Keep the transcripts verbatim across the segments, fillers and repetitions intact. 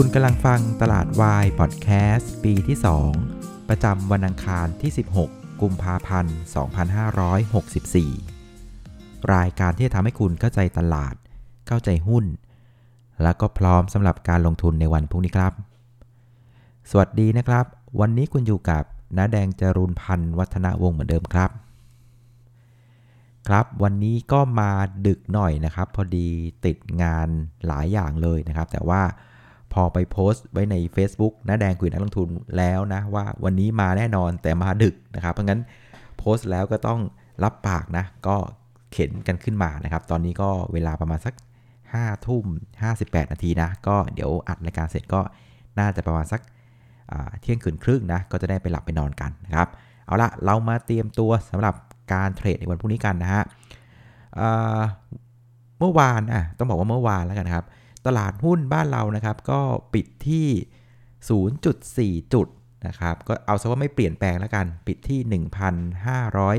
คุณกำลังฟังตลาดวายพอดแคสต์ปีที่สองประจำวันอังคารที่สิบหกกุมภาพันธ์สองพันห้าร้อยหกสิบสี่รายการที่จะทำให้คุณเข้าใจตลาดเข้าใจหุ้นและก็พร้อมสำหรับการลงทุนในวันพรุ่งนี้ครับสวัสดีนะครับวันนี้คุณอยู่กับน้าแดงจรูนพันธ์วัฒนวงศ์เหมือนเดิมครับครับวันนี้ก็มาดึกหน่อยนะครับพอดีติดงานหลายอย่างเลยนะครับแต่ว่าพอไปโพสต์ไว้ใน Facebook น้าแดงคุยนักลงทุนแล้วนะว่าวันนี้มาแน่นอนแต่มาดึกนะครับเพราะงั้นโพสต์แล้วก็ต้องรับปากนะก็เข็นกันขึ้นมานะครับตอนนี้ก็เวลาประมาณสักห้าทุ่มห้าสิบแปดนาทีนะก็เดี๋ยวอัดรายการเสร็จก็น่าจะประมาณสักเที่ยงคืนครึ่งนะก็จะได้ไปหลับไปนอนกันนะครับเอาละเรามาเตรียมตัวสำหรับการเทรดในวันพรุ่งนี้กันนะฮะเมื่อวานอ่ะต้องบอกว่าเมื่อวานแล้วกันครับตลาดหุ้นบ้านเรานะครับก็ปิดที่ ศูนย์จุดสี่ จุดนะครับก็เอาซะว่าไม่เปลี่ยนแปลงแล้วกันปิดที่ หนึ่งพันห้าร้อย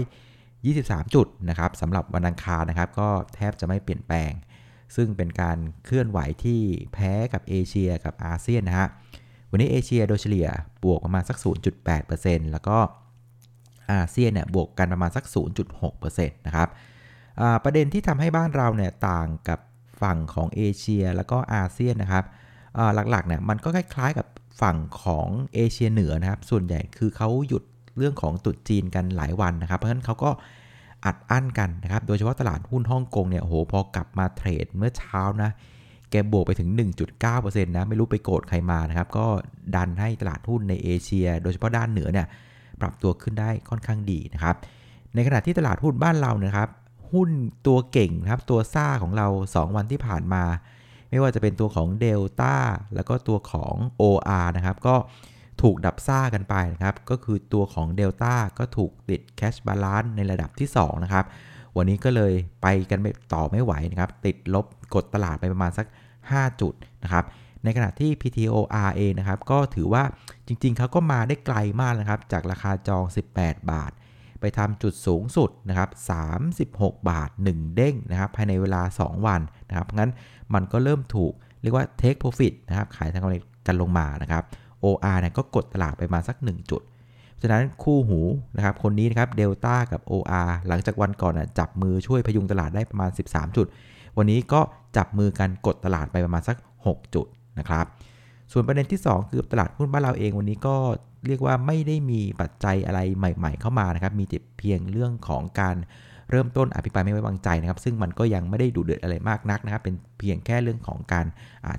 ยี่สิบสาม จุดนะครับสำหรับวันอังคารนะครับก็แทบจะไม่เปลี่ยนแปลงซึ่งเป็นการเคลื่อนไหวที่แพ้กับเอเชียกับอาเซียนนะฮะวันนี้เอเชียโดยเฉลี่ยบวกประมาณสัก ศูนย์จุดแปดเปอร์เซ็นต์ แล้วก็อาเซียนเนี่ยบวกกันประมาณสัก ศูนย์จุดหกเปอร์เซ็นต์ นะครับประเด็นที่ทำให้บ้านเราเนี่ยต่างกับฝั่งของเอเชียแล้วก็อาเซียนนะครับหลักๆเนี่ยมันก็คล้ายๆกับฝั่งของเอเชียเหนือนะครับส่วนใหญ่คือเขาหยุดเรื่องของตรุษจีนกันหลายวันนะครับเพราะฉะนั้นเขาก็อัดอั้นกันนะครับโดยเฉพาะตลาดหุ้นฮ่องกงเนี่ยโอ้โหพอกลับมาเทรดเมื่อเช้านะแกบวกไปถึง หนึ่งจุดเก้าเปอร์เซ็นต์ นะไม่รู้ไปโกรธใครมานะครับก็ดันให้ตลาดหุ้นในเอเชียโดยเฉพาะด้านเหนือเนี่ยปรับตัวขึ้นได้ค่อนข้างดีนะครับในขณะที่ตลาดหุ้นบ้านเรานะครับหุ้นตัวเก่งนะครับตัวซ่าของเราสองวันที่ผ่านมาไม่ว่าจะเป็นตัวของ Delta แล้วก็ตัวของ โอ อาร์ นะครับก็ถูกดับซ่ากันไปนะครับก็คือตัวของ Delta ก็ถูกติด Cash Balance ในระดับที่สองนะครับวันนี้ก็เลยไปกันต่อไม่ไหวนะครับติดลบกดตลาดไปประมาณสักห้าจุดนะครับในขณะที่ พี ที โอ อาร์ เองนะครับก็ถือว่าจริงๆเขาก็มาได้ไกลมากนะครับจากราคาจองสิบแปดบาทไปทำจุดสูงสุดนะครับสามสิบหกบาทหนึ่งเด้งนะครับภายในเวลาสองวันนะครับเพราะงั้นมันก็เริ่มถูกเรียกว่า take profit นะครับขายทางกำไรกันลงมานะครับ โอ อาร์ เนี่ยก็กดตลาดไปมาสักหนึ่งจุดฉะนั้นคู่หูนะครับคนนี้นะครับ Delta กับ โอ อาร์ หลังจากวันก่อนนะจับมือช่วยพยุงตลาดได้ประมาณสิบสามจุดวันนี้ก็จับมือกันกดตลาดไปประมาณสักหกจุดนะครับส่วนประเด็นที่สองคือตลาดหุ้นบ้านเราเองวันนี้ก็เรียกว่าไม่ได้มีปัจจัยอะไรใหม่ๆเข้ามานะครับมีแต่เพียงเรื่องของการเริ่มต้นอภิปรายไม่ไว้วางใจนะครับซึ่งมันก็ยังไม่ได้ดุเดือดอะไรมากนักนะครับเป็นเพียงแค่เรื่องของการ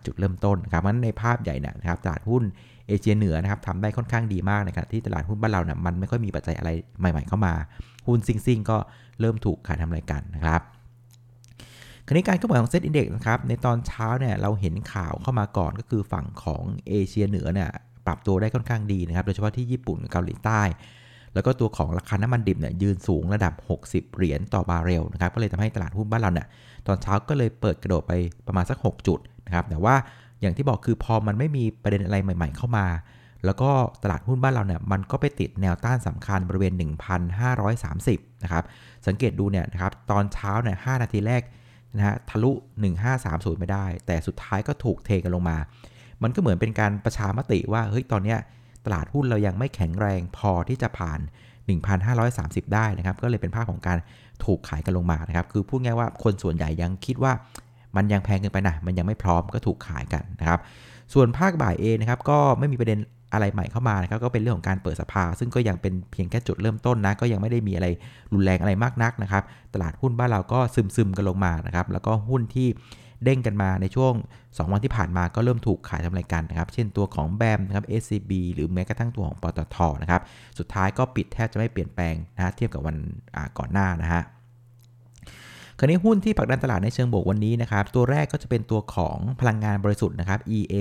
จุดเริ่มต้นครับงั้นในภาพใหญ่นะครับตลาดหุ้นเอเชียเหนือนะครับทำได้ค่อนข้างดีมากนะครับที่ตลาดหุ้นบ้านเราเนี่ยมันไม่ค่อยมีปัจจัยอะไรใหม่ๆเข้ามาหุ้นซิ่งๆก็เริ่มถูกขายทำรายการนะครับคราวนี้การเคลื่อนไหวของเซตอินเด็กซ์นะครับในตอนเช้าเนี่ยเราเห็นข่าวเข้ามาก่อนก็คือฝั่งของเอเชียเหนือเนี่ยปรับตัวได้ค่อนข้างดีนะครับโดยเฉพาะที่ญี่ปุ่นเกาหลีใต้แล้วก็ตัวของราคาน้ำมันดิบเนี่ยยืนสูงระดับหกสิบเหรียญต่อบาร์เรลนะครับก็เลยทำให้ตลาดหุ้นบ้านเราเนี่ยตอนเช้าก็เลยเปิดกระโดดไปประมาณสักหกจุดนะครับแต่ว่าอย่างที่บอกคือพอมันไม่มีประเด็นอะไรใหม่ๆเข้ามาแล้วก็ตลาดหุ้นบ้านเราเนี่ยมันก็ไปติดแนวต้านสำคัญบริเวณ หนึ่งพันห้าร้อยสามสิบ นะครับสังเกตดูเนี่ยนะครับตอนเช้าเนี่ยห้านาทีแรกนะฮะทะลุหนึ่งพันห้าร้อยสามสิบไม่ได้แต่สุดท้ายก็ถูกเทกันลงมามันก็เหมือนเป็นการประชามติว่าเฮ้ยตอนเนี้ยตลาดหุ้นเรายังไม่แข็งแรงพอที่จะผ่าน หนึ่งพันห้าร้อยสามสิบ ได้นะครับก็เลยเป็นภาพของการถูกขายกันลงมานะครับคือพูดง่ายว่าคนส่วนใหญ่ยังคิดว่ามันยังแพงเกินไปนะมันยังไม่พร้อมก็ถูกขายกันนะครับส่วนภาคบ่ายเองนะครับก็ไม่มีประเด็นอะไรใหม่เข้ามานะครับก็เป็นเรื่องของการเปิดสภาซึ่งก็ยังเป็นเพียงแค่จุดเริ่มต้นนะก็ยังไม่ได้มีอะไรรุนแรงอะไรมากนักนะครับตลาดหุ้นบ้านเราก็ซึมๆกันลงมานะครับแล้วก็หุ้นที่เด้งกันมาในช่วงสองวันที่ผ่านมาก็เริ่มถูกขายทำรายการนะครับเช่นตัวของแบมนะครับ เอส ซี บี หรือแม้กระทั่งตัวของปตท.นะครับสุดท้ายก็ปิดแทบจะไม่เปลี่ยนแปลงนะเทียบกับวันก่อนหน้านะฮะคราวนี้หุ้นที่ผลักดันตลาดในเชิงบวกวันนี้นะครับตัวแรกก็จะเป็นตัวของพลังงานบริสุทธิ์นะครับ อี เอ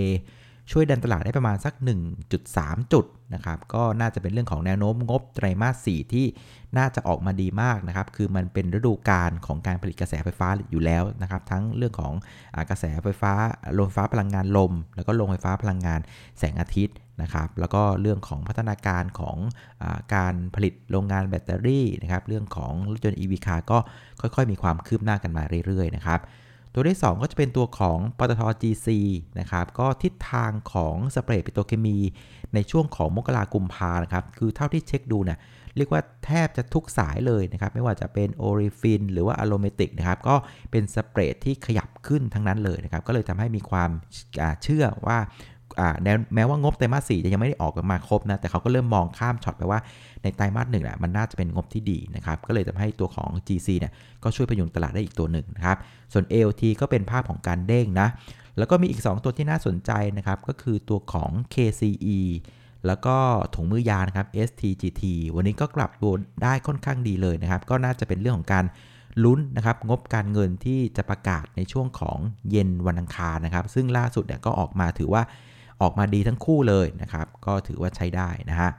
ช่วยดันตลาดได้ประมาณสัก หนึ่งจุดสาม จุดนะครับก็น่าจะเป็นเรื่องของแนวโน้มงบไตรมาสสี่ที่น่าจะออกมาดีมากนะครับคือมันเป็นฤดูกาลของการผลิตกระแสไฟฟ้าอยู่แล้วนะครับทั้งเรื่องของกระแสไฟฟ้าโรงไฟฟ้าพลังงานลมแล้วก็โรงไฟฟ้าพลังงานแสงอาทิตย์นะครับแล้วก็เรื่องของพัฒนาการของการผลิตโรงงานแบตเตอรี่นะครับเรื่องของรถยนต์ อี วี คาร์ก็ค่อยๆมีความคืบหน้ากันมาเรื่อยๆนะครับ ตัวที่สองก็จะเป็นตัวของปตท จี ซี นะครับก็ทิศทางของสเปรดปิโตรเคมีในช่วงของมกราคมกุมภาพันธ์นะครับคือเท่าที่เช็คดูเนี่ยเรียกว่าแทบจะทุกสายเลยนะครับไม่ว่าจะเป็นโอริฟินหรือว่าอะโลเมติกนะครับก็เป็นสเปรดที่ขยับขึ้นทั้งนั้นเลยนะครับก็เลยทำให้มีความเชื่อว่าแม้ว่างบไตรมาส สี่จะยังไม่ได้ออกมาครบนะแต่เขาก็เริ่มมองข้ามช็อตไปว่าในไตรมาส หนึ่งเนี่ยมันน่าจะเป็นงบที่ดีนะครับก็เลยทำให้ตัวของ จี ซี เนี่ยก็ช่วยพยุงตลาดได้อีกตัวหนึ่งนะครับส่วน เอ โอ ที ก็เป็นภาพของการเด้งนะแล้วก็มีอีกสองตัวที่น่าสนใจนะครับก็คือตัวของ เค ซี อี แล้วก็ถุงมือยางนะครับ เอส ที จี ที วันนี้ก็กลับตัวได้ค่อนข้างดีเลยนะครับก็น่าจะเป็นเรื่องของการลุ้นนะครับงบการเงินที่จะประกาศในช่วงของเย็นวันอังคารนะครับซึ่งล่าสุดเนี่ยก็ออกมาถือว่าออกมาดีทั้งคู่เลยนะครับก็ถือว่าใช้ได้นะฮะ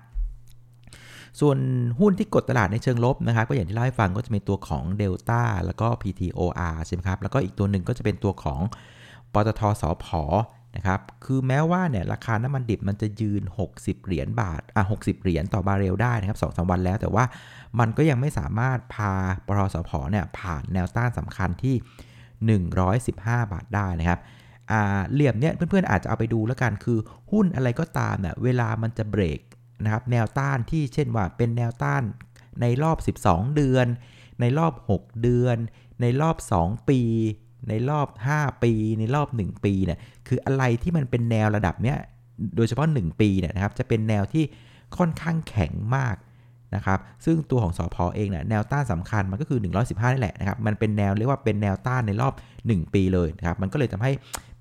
ส่วนหุ้นที่กดตลาดในเชิงลบนะครับก็อย่างที่เล่าให้ฟังก็จะมีตัวของ Delta แล้วก็ พี ที โอ อาร์ ใช่ไหมครับแล้วก็อีกตัวหนึ่งก็จะเป็นตัวของปตทสผ.นะครับคือแม้ว่าเนี่ยราคาน้ำมันดิบมันจะยืนหกสิบเหรียญบาทอ่ะหกสิบเหรียญต่อบาร์เรลได้นะครับ สองถึงสาม วันแล้วแต่ว่ามันก็ยังไม่สามารถพาปตทสผ.เนี่ยผ่านแนวต้านสำคัญที่หนึ่งร้อยสิบห้าบาทได้นะครับเหลี่ยมเนี่ยเพื่อนๆอาจจะเอาไปดูแล้วกันคือหุ้นอะไรก็ตามเนี่ยเวลามันจะเบรกนะครับแนวต้านที่เช่นว่าเป็นแนวต้านในรอบสิบสองเดือนในรอบหกเดือนในรอบสองปีในรอบห้าปีในรอบหนึ่งปีเนี่ยคืออะไรที่มันเป็นแนวระดับเนี้ยโดยเฉพาะหนึ่งปีเนี่ยนะครับจะเป็นแนวที่ค่อนข้างแข็งมากนะครับซึ่งตัวของสผ.เองเนี่ยแนวต้านสำคัญมันก็คือหนึ่งร้อยสิบห้านี่แหละนะครับมันเป็นแนวเรียกว่าเป็นแนวต้านในรอบหนึ่งปีเลยนะครับมันก็เลยทำให้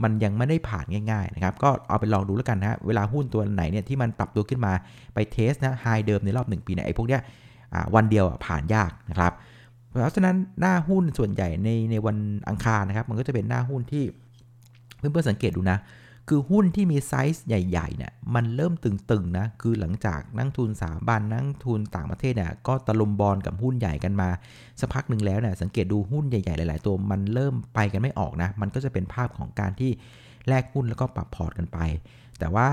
มันยังไม่ได้ผ่านง่ายๆนะครับก็เอาไปลองดูแล้วกันนะเวลาหุ้นตัวไหนเนี่ยที่มันปรับตัวขึ้นมาไปเทสนะไฮเดิมในรอบหนึ่งปีเนี่ยไอ้พวกเนี้ยวันเดียวผ่านยากนะครับเพราะฉะนั้นหน้าหุ้นส่วนใหญ่ในในวันอังคารนะครับมันก็จะเป็นหน้าหุ้นที่เพื่อนๆสังเกตดูนะคือหุ้นที่มีไซส์ใหญ่ๆเนี่ยมันเริ่มตึงๆนะคือหลังจากนักทุนสถาบันนักทุนต่างประเทศเนี่ยก็ตะลุมบอลกับหุ้นใหญ่กันมาสักพักหนึ่งแล้วเนี่ยสังเกตดูหุ้นใหญ่ๆหลายๆตัวมันเริ่มไปกันไม่ออกนะมันก็จะเป็นภาพของการที่แลกหุ้นแล้วก็ปรับพอร์ตกันไปแต่ว่า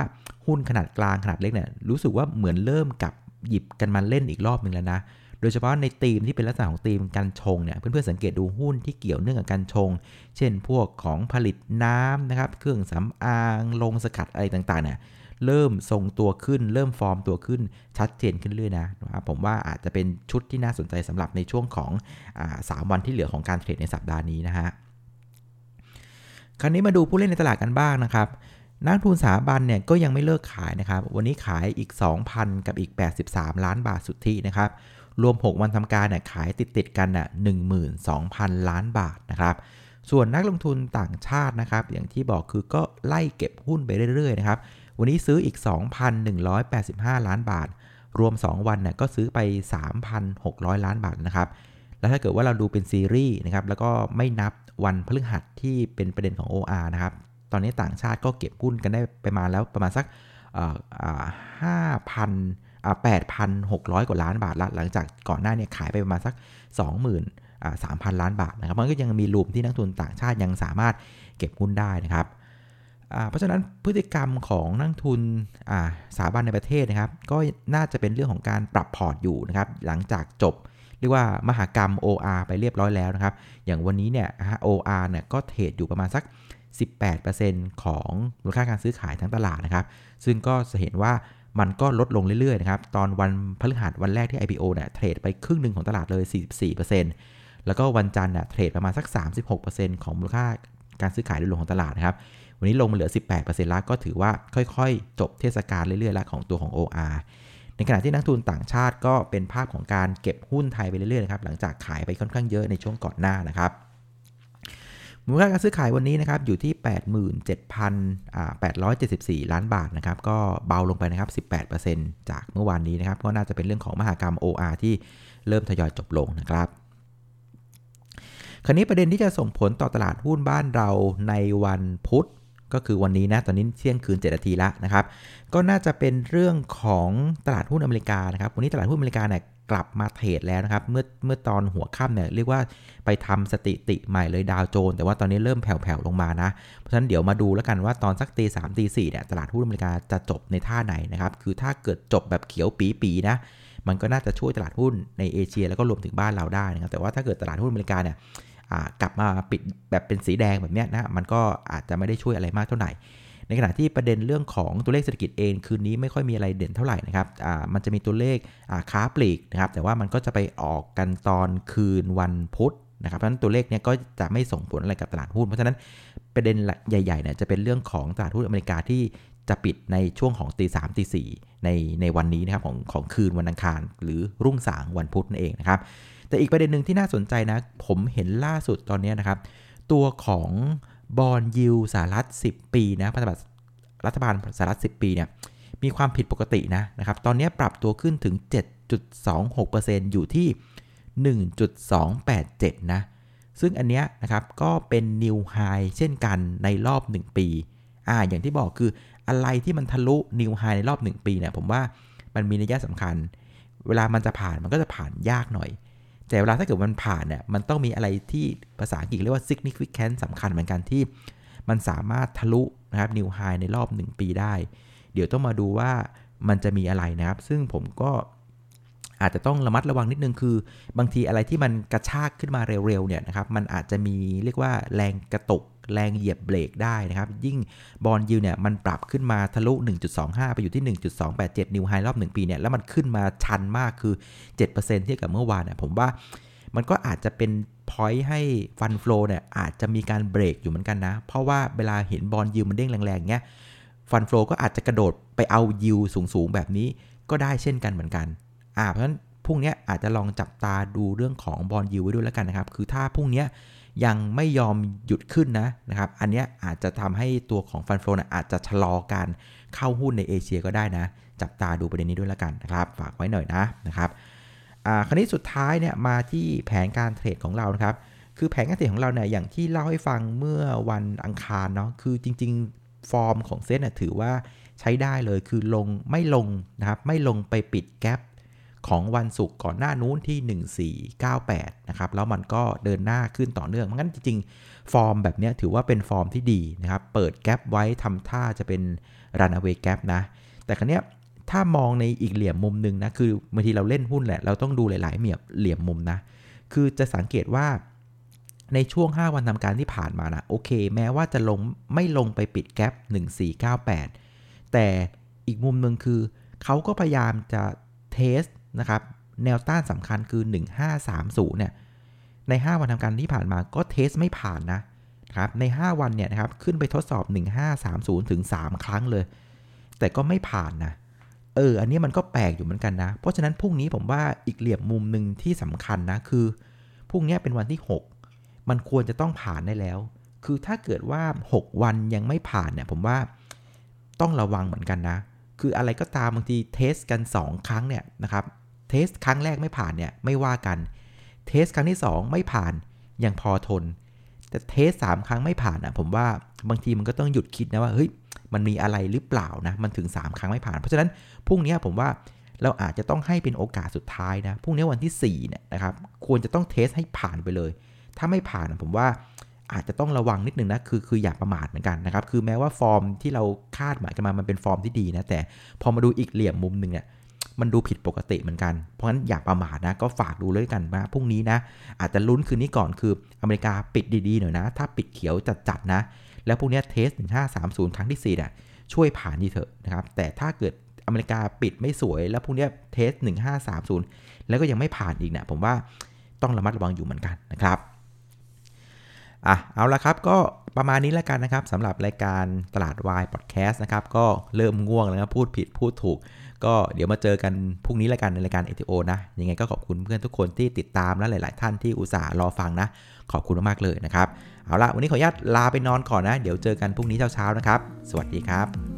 หุ้นขนาดกลางขนาดเล็กเนี่ยรู้สึกว่าเหมือนเริ่มกลับหยิบกันมาเล่นอีกรอบนึงแล้วนะโดยเฉพาะในธีมที่เป็นลักษณะของธีมการชงเนี่ยเพื่อนๆสังเกตดูหุ้นที่เกี่ยวเนื่องกับการชงเช่นพวกของผลิตน้ำนะครับเครื่องสำอางลงสกัดอะไรต่างๆเนี่ยเริ่มทรงตัวขึ้นเริ่มฟอร์มตัวขึ้นชัดเจนขึ้นเรื่อยนะผมว่าอาจจะเป็นชุดที่น่าสนใจสำหรับในช่วงของอ่าสามวันที่เหลือของการเทรดในสัปดาห์นี้นะฮะคราวนี้มาดูผู้เล่นในตลาดกันบ้างนะครับนักทุนสถาบันเนี่ยก็ยังไม่เลิกขายนะครับวันนี้ขายอีก สองพัน กับอีกแปดสิบสามล้านบาทสุทธินะครับรวมหกวันทำการเนี่ยขายติดๆกันน่ะ หนึ่งหมื่นสองพัน ล้านบาทนะครับส่วนนักลงทุนต่างชาตินะครับอย่างที่บอกคือก็ไล่เก็บหุ้นไปเรื่อยๆนะครับวันนี้ซื้ออีก สองพันหนึ่งร้อยแปดสิบห้า ล้านบาทรวมสองวันเนี่ยก็ซื้อไป สามพันหกร้อย ล้านบาทนะครับแล้วถ้าเกิดว่าเราดูเป็นซีรีส์นะครับแล้วก็ไม่นับวันพฤหัสที่เป็นประเด็นของ โอ อาร์ นะครับตอนนี้ต่างชาติก็เก็บหุ้นกันได้ประมาณแล้วประมาณสักเอ่อ ห้าพันแปดพันหกร้อย กว่าล้านบาทละหลังจากก่อนหน้าเนี่ยขายไปประมาณสัก สองหมื่น อ่า สามพัน ล้านบาทนะครับมันก็ยังมีรูมที่นักทุนต่างชาติยังสามารถเก็บหุ้นได้นะครับอ่าเพราะฉะนั้นพฤติกรรมของนักทุนอ่าสถาบันในประเทศนะครับก็น่าจะเป็นเรื่องของการปรับพอร์ตอยู่นะครับหลังจากจบเรียกว่ามหากรรม โอ อาร์ ไปเรียบร้อยแล้วนะครับอย่างวันนี้เนี่ย โอ อาร์ เนี่ยก็เทรดอยู่ประมาณสัก สิบแปดเปอร์เซ็นต์ ของมูลค่าการซื้อขายทั้งตลาดนะครับซึ่งก็จะเห็นว่ามันก็ลดลงเรื่อยๆนะครับตอนวันพฤหัสวันแรกที่ ไอ พี โอ เนี่ยเทรดไปครึ่งหนึ่งของตลาดเลย สี่สิบสี่เปอร์เซ็นต์ แล้วก็วันจันทร์น่ะเทรดประมาณสัก สามสิบหกเปอร์เซ็นต์ ของมูลค่าการซื้อขายโดยรวมของตลาดนะครับวันนี้ลงมาเหลือ สิบแปดเปอร์เซ็นต์ แล้วก็ถือว่าค่อยๆจบเทศกาลเรื่อยๆแล้วของตัวของ โอ อาร์ ในขณะที่นักทุนต่างชาติก็เป็นภาพของการเก็บหุ้นไทยไปเรื่อยๆนะครับหลังจากขายไปค่อนข้างเยอะในช่วงก่อนหน้านะครับมูลค่าการซื้อขายวันนี้นะครับอยู่ที่ แปดหมื่นเจ็ดพันแปดร้อยเจ็ดสิบสี่ ล้านบาทนะครับก็เบาลงไปนะครับ สิบแปดเปอร์เซ็นต์ จากเมื่อวานนี้นะครับก็น่าจะเป็นเรื่องของมหากรรม โอ อาร์ ที่เริ่มทยอยจบลงนะครับคราวนี้ประเด็นที่จะส่งผลต่อตลาดหุ้นบ้านเราในวันพุธก็คือวันนี้นะตอนนี้เที่ยงคืนเจ็ดนาทีละนะครับก็น่าจะเป็นเรื่องของตลาดหุ้นอเมริกานะครับวันนี้ตลาดหุ้นอเมริกาเนี่ยกลับมาเทรดแล้วนะครับเมื่อเมื่อตอนหัวค่ำเนี่ยเรียกว่าไปทำสถิติใหม่เลยดาวโจนส์แต่ว่าตอนนี้เริ่มแผ่วๆลงมานะเพราะฉะนั้นเดี๋ยวมาดูแล้วกันว่าตอนสักตีสามตีสี่เนี่ยตลาดหุ้นอเมริกาจะจบในท่าไหนนะครับคือถ้าเกิดจบแบบเขียวปี๋ๆนะมันก็น่าจะช่วยตลาดหุ้นในเอเชียแล้วก็รวมถึงบ้านเราได้นะครับแต่ว่าถ้าเกิดตลาดหุ้นอเมริกาเนี่ย กลับมาปิดแบบเป็นสีแดงแบบเนี้ยนะมันก็อาจจะไม่ได้ช่วยอะไรมากเท่าไหร่ในขณะที่ประเด็นเรื่องของตัวเลขเศรษฐกิจเองคืนนี้ไม่ค่อยมีอะไรเด่นเท่าไหร่นะครับมันจะมีตัวเลขค้าปลีกนะครับแต่ว่ามันก็จะไปออกกันตอนคืนวันพุธนะครับเพราะฉะนั้นตัวเลขเนี้ยก็จะไม่ส่งผลอะไรกับตลาดหุ้นเพราะฉะนั้นประเด็นใหญ่ๆเนี่ยจะเป็นเรื่องของตลาดหุ้นอเมริกาที่จะปิดในช่วงของตีสามตีสี่ในในวันนี้นะครับของของคืนวันอังคารหรือรุ่งสางวันพุธนั่นเองนะครับแต่อีกประเด็นหนึ่งที่น่าสนใจนะผมเห็นล่าสุดตอนนี้นะครับตัวของบอนด์ยิลด์สหรัฐสิบปีนะพันธบัตรรัฐบาลสหรัฐสิบปีเนี่ยมีความผิดปกตินะนะครับตอนนี้ปรับตัวขึ้นถึง เจ็ดจุดสองหกเปอร์เซ็นต์ อยู่ที่ หนึ่งจุดสองแปดเจ็ด นะซึ่งอันเนี้ยนะครับก็เป็นนิวไฮเช่นกันในรอบหนึ่งปีอ่าอย่างที่บอกคืออะไรที่มันทะลุนิวไฮในรอบหนึ่งปีเนี่ยผมว่ามันมีนัยสำคัญเวลามันจะผ่านมันก็จะผ่านยากหน่อยแต่เวลาถ้าเกิดมันผ่านเนี่ยมันต้องมีอะไรที่ภาษาอังกฤษเรียกว่า significant สำคัญเหมือนกันที่มันสามารถทะลุนะครับ new high ในรอบหนึ่งปีได้เดี๋ยวต้องมาดูว่ามันจะมีอะไรนะครับซึ่งผมก็อาจจะต้องระมัดระวังนิดนึงคือบางทีอะไรที่มันกระชากขึ้นมาเร็วๆเนี่ยนะครับมันอาจจะมีเรียกว่าแรงกระตุกแรงเหยียบเบรกได้นะครับยิ่งบอนด์ยิลด์เนี่ยมันปรับขึ้นมาทะลุ หนึ่งจุดสองห้า ไปอยู่ที่ หนึ่งจุดสองแปดเจ็ด นิวไฮรอบหนึ่งปีเนี่ยแล้วมันขึ้นมาชันมากคือ เจ็ดเปอร์เซ็นต์ เทียบกับเมื่อวานเนี่ยผมว่ามันก็อาจจะเป็น point ให้ fund flow เนี่ยอาจจะมีการเบรกอยู่เหมือนกันนะเพราะว่าเวลาเห็นบอนด์ยิลด์มันเด้งแรงๆเงี้ย fund flow ก็อาจจะกระโดดไปเอา yield สูงๆแบบนี้ก็ได้เช่นกันเหมือนกันอ่าเพราะฉะนั้นพรุ่งนี้อาจจะลองจับตาดูเรื่องของบอนด์ยิลด์ไว้ด้วยแล้วกันนะครับคือถ้าพรุ่งนี้ยังไม่ยอมหยุดขึ้นนะนะครับอันนี้อาจจะทำให้ตัวของฟันโฟนะอาจจะชะลอการเข้าหุ้นในเอเชียก็ได้นะจับตาดูประเด็นนี้ด้วยแล้วกันนะครับฝากไว้หน่อยนะนะครับอ่าคราวนี้สุดท้ายเนี่ยมาที่แผนการเทรดของเรานะครับคือแผนการเทรดของเราเนี่ยอย่างที่เล่าให้ฟังเมื่อวันอังคารเนาะคือจริงๆฟอร์มของเซ็ตเนี่ยถือว่าใช้ได้เลยคือลงไม่ลงนะครับไม่ลงไปปิดแกปของวันศุกร์ก่อนหน้านู้นที่หนึ่งสี่เก้าแปดนะครับแล้วมันก็เดินหน้าขึ้นต่อเนื่องงั้นจริงๆฟอร์มแบบนี้ถือว่าเป็นฟอร์มที่ดีนะครับเปิดแกปไว้ทำท่าจะเป็น runaway gap นะแต่ครั้งนี้ถ้ามองในอีกเหลี่ยมมุมนึงนะคือบางทีเราเล่นหุ้นแหละเราต้องดูหลายๆเหลี่ยมมุมนะคือจะสังเกตว่าในช่วงห้าวันทำการที่ผ่านมานะโอเคแม้ว่าจะลงไม่ลงไปปิดแกปหนึ่งสี่เก้าแปดแต่อีกมุมนึงคือเขาก็พยายามจะเทสนะครับแนวต้านสำคัญคือหนึ่งห้าสามศูนย์เนี่ยในห้าวันทำการที่ผ่านมาก็เทสไม่ผ่านนะครับในห้าวันเนี่ยนะครับขึ้นไปทดสอบหนึ่งห้าสามศูนย์ถึงสามครั้งเลยแต่ก็ไม่ผ่านนะเอออันนี้มันก็แปลกอยู่เหมือนกันนะเพราะฉะนั้นพรุ่งนี้ผมว่าอีกเหลี่ยมมุมนึงที่สำคัญนะคือพรุ่งนี้เป็นวันที่หกมันควรจะต้องผ่านได้แล้วคือถ้าเกิดว่าหกวันยังไม่ผ่านเนี่ยผมว่าต้องระวังเหมือนกันนะคืออะไรก็ตามบางทีเทสกันสองครั้งเนี่ยนะครับเทสครั้งแรกไม่ผ่านเนี่ยไม่ว่ากันเทสครั้งที่สองไม่ผ่านยังพอทนแต่เทสสามครั้งไม่ผ่านอ่ะผมว่าบางทีมันก็ต้องหยุดคิดนะว่าเฮ้ยมันมีอะไรหรือเปล่านะมันถึงสามครั้งไม่ผ่านเพราะฉะนั้นพรุ่งนี้ผมว่าเราอาจจะต้องให้เป็นโอกาสสุดท้ายนะพรุ่งนี้วันที่สี่เนี่ยนะครับควรจะต้องเทสให้ผ่านไปเลยถ้าไม่ผ่านผมว่าอาจจะต้องระวังนิดนึงนะคือคืออย่าประมาทเหมือนกันนะครับคือแม้ว่าฟอร์มที่เราคาดหมายกันมามันเป็นฟอร์มที่ดีนะแต่พอมาดูอีกเหลี่ยมมุมนึงเนี่ยมันดูผิดปกติเหมือนกันเพราะฉะนั้นอย่าประมาทนะก็ฝากดูเลยกันว่าพรุ่งนี้นะอาจจะลุ้นคืนนี้ก่อนคืออเมริกาปิดดีๆหน่อยนะถ้าปิดเขียวจัดๆนะแล้วพรุ่งนี้เทสหนึ่งห้าสามศูนย์ครั้งที่สี่น่ะช่วยผ่านดีเถอะนะครับแต่ถ้าเกิดอเมริกาปิดไม่สวยแล้วพรุ่งนี้เทสหนึ่งห้าสามศูนย์แล้วก็ยังไม่ผ่านอีกนะผมว่าต้องระมัดระวังอยู่เหมือนกันนะครับอ่ะเอาละครับก็ประมาณนี้แล้วกันนะครับสำหรับรายการตลาดวายพอดแคสต์นะครับก็เริ่มง่วงแล้วนะพูดผิดพูดถูกก็เดี๋ยวมาเจอกันพรุ่งนี้แล้วกันในรายการ เอ ที โอ นะยังไงก็ขอบคุณเพื่อนทุกคนที่ติดตามและหลายๆท่านที่อุตส่าห์รอฟังนะขอบคุณมากๆเลยนะครับเอาละวันนี้ขออนุญาตลาไปนอนก่อนนะเดี๋ยวเจอกันพรุ่งนี้เช้าๆนะครับสวัสดีครับ